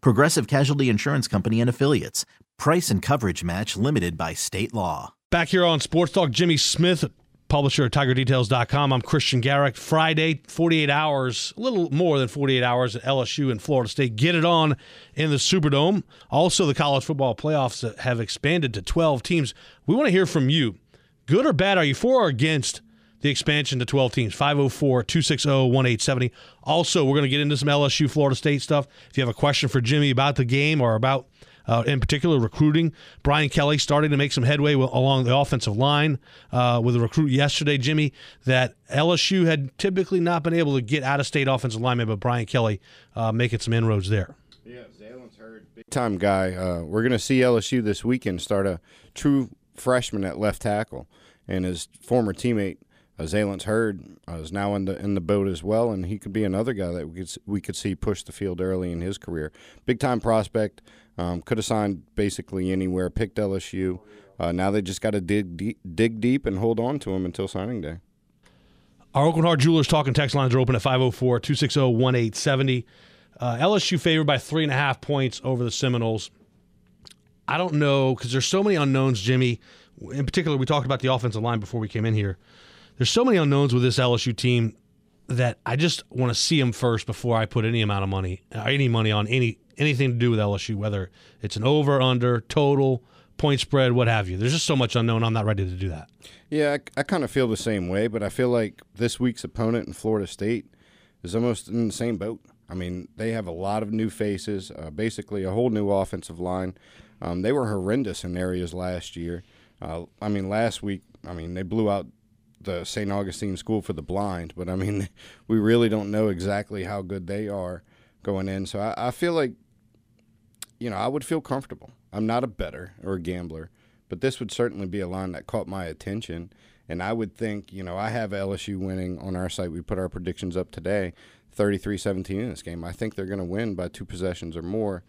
Progressive Casualty Insurance Company and Affiliates. Price and coverage match limited by state law. Back here on Sports Talk, Jimmy Smith, publisher of TigerDetails.com. I'm Christian Garrick. Friday, 48 hours, a little more than 48 hours at LSU and Florida State. Get it on in the Superdome. Also, the college football playoffs have expanded to 12 teams. We want to hear from you. Good or bad, are you for or against the expansion to 12 teams? 504-260-1870. Also, we're going to get into some LSU Florida State stuff. If you have a question for Jimmy about the game or about in particular, recruiting. Brian Kelly starting to make some headway along the offensive line with a recruit yesterday, Jimmy, that LSU had typically not been able to get out-of-state offensive linemen, but Brian Kelly making some inroads there. Yeah, Zalance Hurd, big-time guy. We're going to see LSU this weekend start a true freshman at left tackle, and his former teammate, Zalance Hurd, is now in the boat as well, and he could be another guy that we could see push the field early in his career. Big-time prospect. Could have signed basically anywhere, picked LSU. Now they just got to dig deep and hold on to him until signing day. Our Oakland Heart Jewelers talking text lines are open at 504-260-1870. LSU favored by 3.5 points over the Seminoles. I don't know, because there's so many unknowns, Jimmy. In particular, we talked about the offensive line before we came in here. There's so many unknowns with this LSU team that I just want to see them first before I put any amount of money, any money on anything to do with LSU, whether it's an over, under, total, point spread, what have you. There's just so much unknown. I'm not ready to do that. Yeah, I kind of feel the same way, but I feel like this week's opponent in Florida State is almost in the same boat. I mean, they have a lot of new faces, basically a whole new offensive line. They were horrendous in areas last year. Last week, they blew out the St. Augustine School for the Blind, but, we really don't know exactly how good they are going in. So I feel like, I would feel comfortable. I'm not a bettor or a gambler, but this would certainly be a line that caught my attention. And I would think, I have LSU winning on our site. We put our predictions up today, 33-17 in this game. I think they're going to win by 2 possessions or more.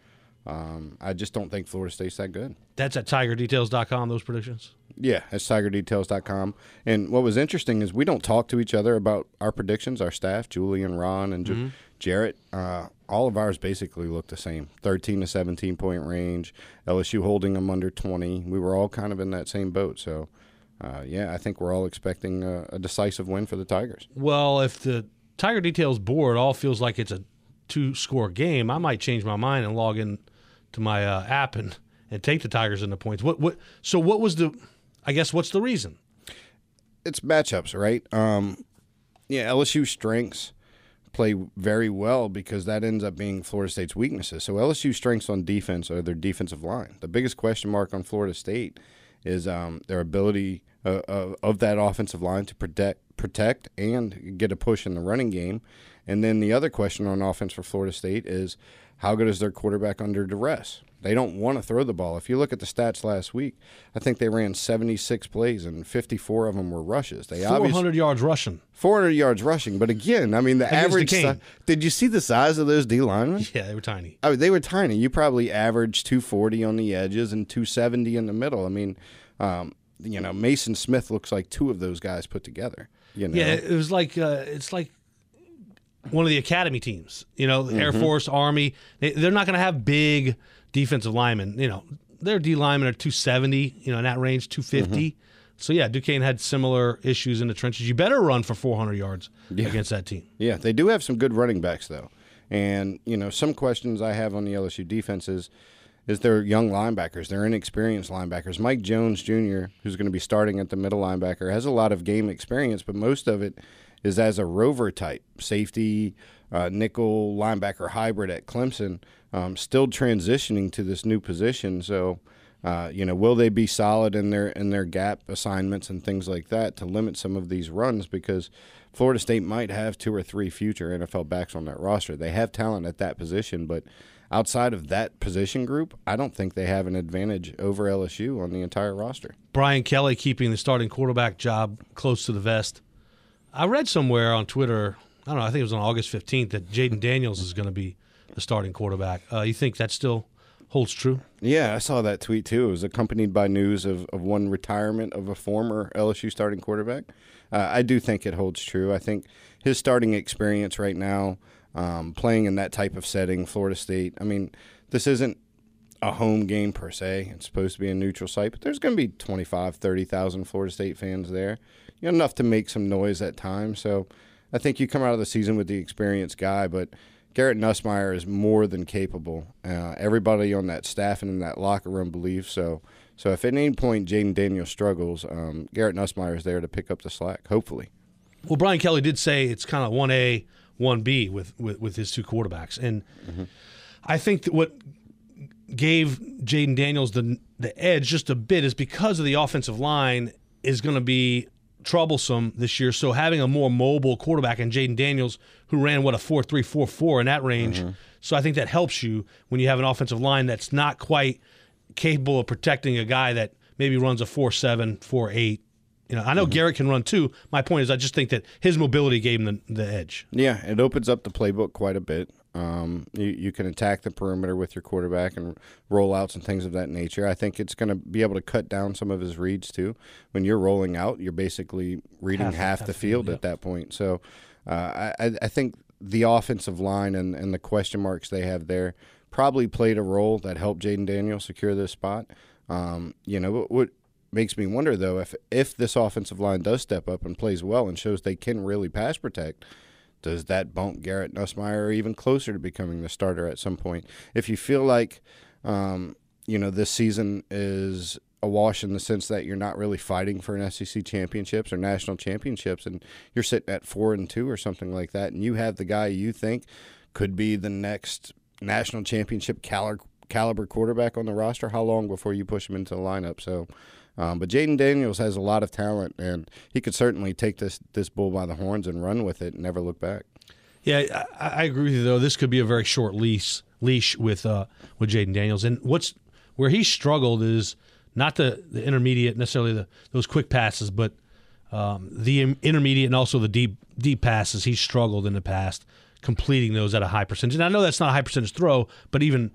I just don't think Florida State's that good. That's at TigerDetails.com, those predictions? Yeah, that's TigerDetails.com. And what was interesting is we don't talk to each other about our predictions, our staff, Julie and Ron and Jarrett. All of ours basically look the same, 13 to 17-point range, LSU holding them under 20. We were all kind of in that same boat. So, I think we're all expecting a decisive win for the Tigers. Well, if the Tiger Details board all feels like it's a 2-score game, I might change my mind and log in to my app and take the Tigers in the points. So what was what's the reason? It's matchups, right? LSU's strengths play very well because that ends up being Florida State's weaknesses. So LSU's strengths on defense are their defensive line. The biggest question mark on Florida State is their ability of that offensive line to protect and get a push in the running game. And then the other question on offense for Florida State is, how good is their quarterback under duress? They don't want to throw the ball. If you look at the stats last week, I think they ran 76 plays, and 54 of them were rushes. 400 yards rushing. But again, the average did you see the size of those D linemen? Yeah, they were tiny. They were tiny. You probably averaged 240 on the edges and 270 in the middle. Mason Smith looks like two of those guys put together. Yeah, it was like it's like one of the academy teams, Air Force, Army. They're not going to have big defensive linemen. Their D linemen are 270, in that range, 250. Mm-hmm. So, yeah, Duquesne had similar issues in the trenches. You better run for 400 yards against that team. Yeah, they do have some good running backs, though. And, some questions I have on the LSU defense is, is they're young linebackers. They're inexperienced linebackers. Mike Jones Jr., who's going to be starting at the middle linebacker, has a lot of game experience, but most of it is as a rover type, safety, nickel, linebacker hybrid at Clemson, still transitioning to this new position. So, will they be solid in their gap assignments and things like that to limit some of these runs? Because Florida State might have 2 or 3 future NFL backs on that roster. They have talent at that position, but outside of that position group, I don't think they have an advantage over LSU on the entire roster. Brian Kelly keeping the starting quarterback job close to the vest. I read somewhere on Twitter, I don't know, I think it was on August 15th, that Jayden Daniels is going to be the starting quarterback. You think that still holds true? Yeah, I saw that tweet too. It was accompanied by news of one retirement of a former LSU starting quarterback. I do think it holds true. I think his starting experience right now, playing in that type of setting, Florida State, I mean, this isn't a home game per se. It's supposed to be a neutral site, but there's going to be 25,000, 30,000 Florida State fans there, enough to make some noise at times. So I think you come out of the season with the experienced guy, but Garrett Nussmeier is more than capable. Everybody on that staff and in that locker room believes so. So if at any point Jayden Daniels struggles, Garrett Nussmeier is there to pick up the slack, hopefully. Well, Brian Kelly did say it's kind of 1A, 1B with his two quarterbacks. And I think that what gave Jayden Daniels the edge just a bit is because of the offensive line is going to be troublesome this year. So having a more mobile quarterback in Jayden Daniels, who ran, a 4.3, 4.4 in that range. So I think that helps you when you have an offensive line that's not quite capable of protecting a guy that maybe runs a 4.7, 4.8. I know Garrett can run too. My point is I just think that his mobility gave him the edge. Yeah, it opens up the playbook quite a bit. You can attack the perimeter with your quarterback and rollouts and things of that nature. I think it's going to be able to cut down some of his reads too. When you're rolling out, you're basically reading half the field at that point. So I think the offensive line and the question marks they have there probably played a role that helped Jayden Daniels secure this spot. What makes me wonder, though, if this offensive line does step up and plays well and shows they can really pass protect, does that bump Garrett Nussmeier even closer to becoming the starter at some point? If you feel like, this season is awash in the sense that you're not really fighting for an SEC championships or national championships and you're sitting at 4-2 or something like that, and you have the guy you think could be the next national championship caliber quarterback on the roster, how long before you push him into the lineup? So, but Jayden Daniels has a lot of talent, and he could certainly take this bull by the horns and run with it and never look back. Yeah, I agree with you, though. This could be a very short leash with Jayden Daniels. And where he struggled is not the intermediate, necessarily those quick passes, but the intermediate and also the deep passes. He struggled in the past completing those at a high percentage. And I know that's not a high percentage throw, but even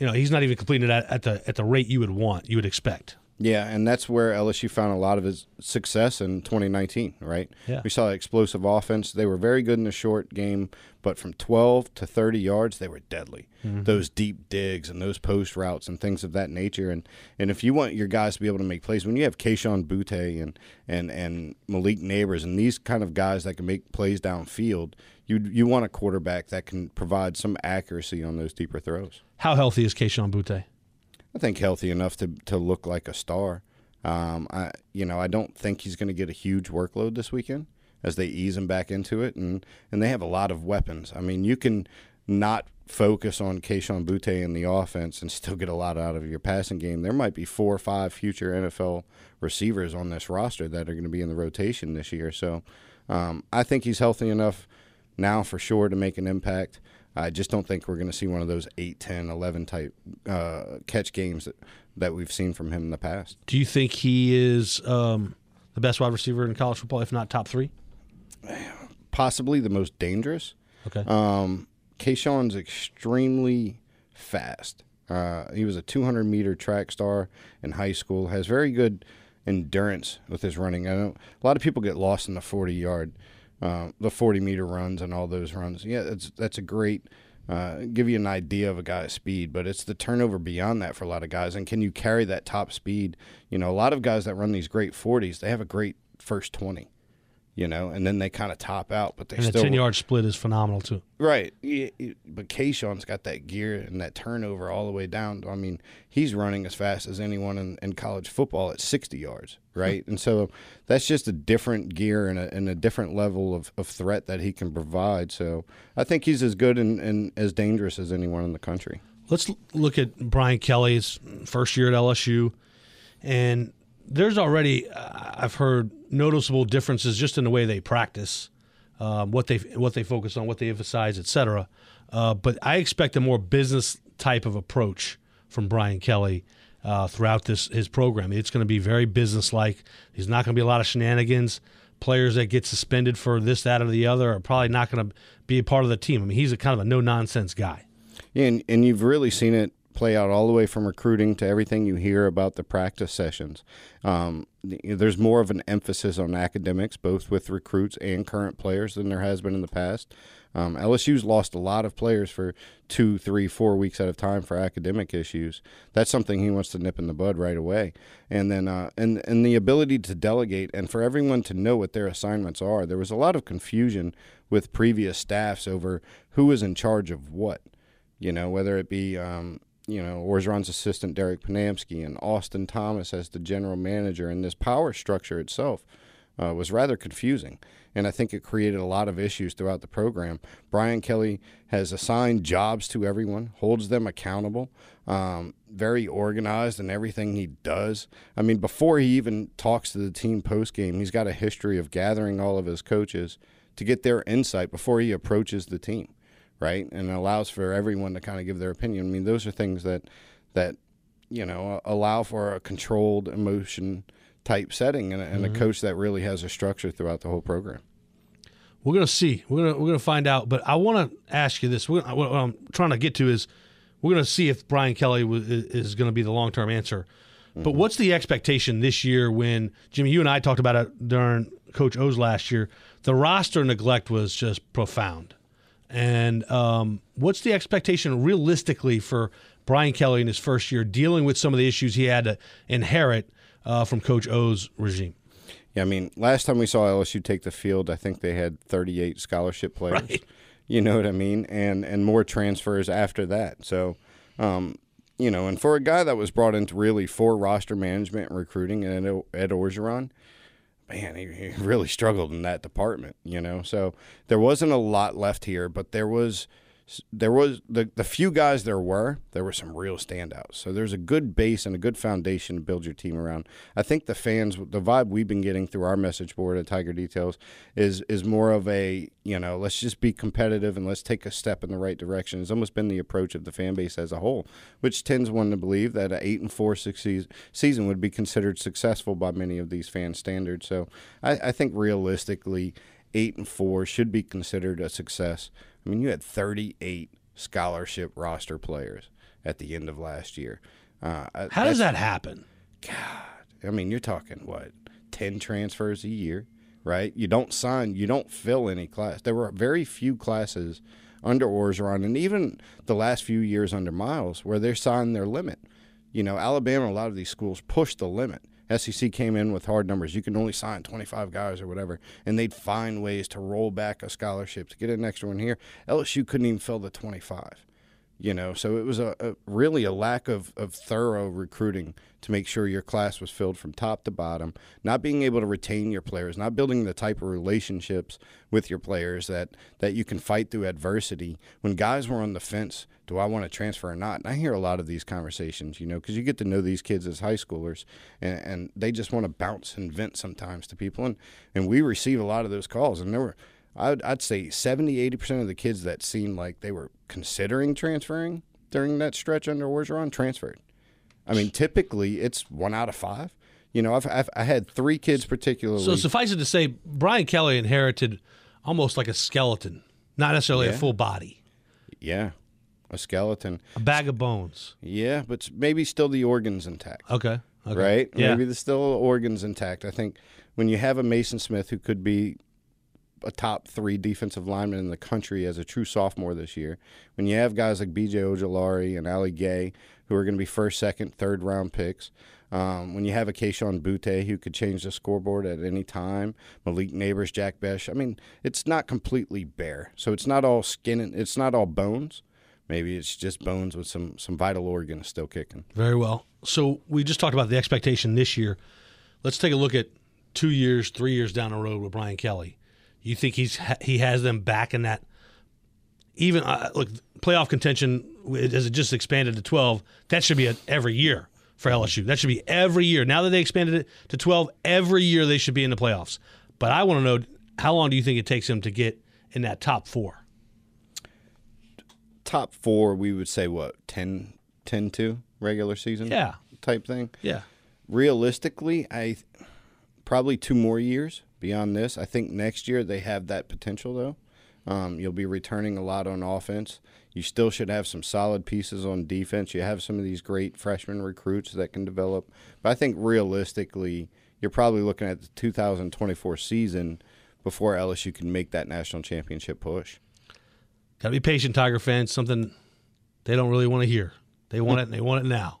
he's not even completing it at the rate you would expect. Yeah, and that's where LSU found a lot of his success in 2019, right? Yeah. We saw explosive offense. They were very good in the short game, but from 12 to 30 yards, they were deadly. Those deep digs and those post routes and things of that nature. And if you want your guys to be able to make plays, when you have Kayshon Boutte and Malik Nabers and these kind of guys that can make plays downfield, you want a quarterback that can provide some accuracy on those deeper throws. How healthy is Kayshon Boutte? I think healthy enough to look like a star. I don't think he's going to get a huge workload this weekend as they ease him back into it, and they have a lot of weapons. I mean, you can not focus on Kayshon Boutte in the offense and still get a lot out of your passing game. There might be 4 or 5 future NFL receivers on this roster that are going to be in the rotation this year. So I think he's healthy enough now for sure to make an impact. I just don't think we're going to see one of those 8, 10, 11 type catch games that we've seen from him in the past. Do you think he is the best wide receiver in college football, if not top 3? Possibly the most dangerous. Okay. Kayshon's extremely fast. He was a 200-meter track star in high school, has very good endurance with his running. I know a lot of people get lost in the 40-yard the 40-meter runs and all those runs. Yeah, that's a great give you an idea of a guy's speed, but it's the turnover beyond that for a lot of guys. And can you carry that top speed? A lot of guys that run these great 40s, they have a great first 20. you know, and then they kind of top out. But they and still, the 10-yard split is phenomenal too. Right. But Kayshon's got that gear and that turnover all the way down. I mean, he's running as fast as anyone in college football at 60 yards, right? And so that's just a different gear and a different level of threat that he can provide. So I think he's as good and as dangerous as anyone in the country. Let's look at Brian Kelly's first year at LSU. And there's already, I've heard, noticeable differences just in the way they practice, what they focus on, what they emphasize, et cetera. But I expect a more business type of approach from Brian Kelly throughout his program. It's going to be very businesslike. There's not going to be a lot of shenanigans. Players that get suspended for this, that, or the other are probably not going to be a part of the team. I mean, he's a kind of a no-nonsense guy. Yeah, and you've really seen it play out all the way from recruiting to everything you hear about the practice sessions. There's more of an emphasis on academics, both with recruits and current players, than there has been in the past. LSU's lost a lot of players for 2, 3, 4 weeks at a time for academic issues. That's something he wants to nip in the bud right away. And then and the ability to delegate and for everyone to know what their assignments are. There was a lot of confusion with previous staffs over who was in charge of what, you know, whether it be Orgeron's assistant, Derek Panamski, and Austin Thomas as the general manager, and this power structure itself was rather confusing. And I think it created a lot of issues throughout the program. Brian Kelly has assigned jobs to everyone, holds them accountable, very organized in everything he does. I mean, before he even talks to the team post-game, he's got a history of gathering all of his coaches to get their insight before he approaches the team. Right, and allows for everyone to kind of give their opinion. I mean, those are things that you know, allow for a controlled emotion type setting and a coach that really has a structure throughout the whole program. We're gonna see. We're gonna find out. But I want to ask you this. What I'm trying to get to is we're gonna see if Brian Kelly is going to be the long term answer. Mm-hmm. But what's the expectation this year? When Jimmy, you and I talked about it during Coach O's last year, the roster neglect was just profound. And what's the expectation realistically for Brian Kelly in his first year dealing with some of the issues he had to inherit from Coach O's regime? Yeah, I mean, last time we saw LSU take the field, I think they had 38 scholarship players. Right. You know what I mean? And more transfers after that. So, you know, and for a guy that was brought into really for roster management and recruiting, and Ed Orgeron, man, he really struggled in that department, you know. So there wasn't a lot left here, but there was the few guys there were some real standouts. So there's a good base and a good foundation to build your team around. I think the fans, the vibe we've been getting through our message board at Tiger Details is more of a, you know, let's just be competitive and let's take a step in the right direction. It's almost been the approach of the fan base as a whole, which tends one to believe that an 8-4 season would be considered successful by many of these fan standards. So I think realistically, 8-4 should be considered a success. I mean, you had 38 scholarship roster players at the end of last year. How does that happen? God, I mean, you're talking, 10 transfers a year, right? You don't sign, you don't fill any class. There were very few classes under Orgeron, and even the last few years under Miles, where they're signing their limit. You know, Alabama, a lot of these schools push the limit. SEC came in with hard numbers. You can only sign 25 guys or whatever, and they'd find ways to roll back a scholarship to get an extra one here. LSU couldn't even fill the 25, you know. So it was a really lack of thorough recruiting to make sure your class was filled from top to bottom, not being able to retain your players, not building the type of relationships with your players that you can fight through adversity. When guys were on the fence, do I want to transfer or not? And I hear a lot of these conversations, you know, because you get to know these kids as high schoolers, and they just want to bounce and vent sometimes to people. And we receive a lot of those calls. And there were, I'd say 70, 80% of the kids that seemed like they were considering transferring during that stretch under Orgeron transferred. I mean, typically it's 1 out of 5. You know, I had 3 kids particularly. So suffice it to say, Brian Kelly inherited almost like a skeleton, not necessarily a full body. Yeah, a skeleton. A bag of bones. Yeah, but maybe still the organs intact. Okay. Right? Yeah. Maybe there's still organs intact. I think when you have a Mason Smith who could be a top three defensive lineman in the country as a true sophomore this year, when you have guys like B.J. Ojolari and Ali Gay, who are going to be first, second, third-round picks, when you have a Kayshon Boutte who could change the scoreboard at any time, Malik Nabers, Jack Besh, I mean, it's not completely bare. So it's not all skin and it's not all bones. Maybe it's just bones with some vital organs still kicking. Very well. So we just talked about the expectation this year. Let's take a look at 2 years, 3 years down the road with Brian Kelly. You think he has them back in that? Even look, playoff contention, as it just expanded to 12, that should be every year for LSU. That should be every year. Now that they expanded it to 12, every year they should be in the playoffs. But I want to know, how long do you think it takes them to get in that top four? Top four, we would say, what, 10-2 regular season type thing? Yeah. Realistically, probably 2 more years beyond this. I think next year they have that potential, though. You'll be returning a lot on offense. You still should have some solid pieces on defense. You have some of these great freshman recruits that can develop. But I think realistically, you're probably looking at the 2024 season before LSU can make that national championship push. Got to be patient, Tiger fans. Something they don't really want to hear. They want it, and they want it now.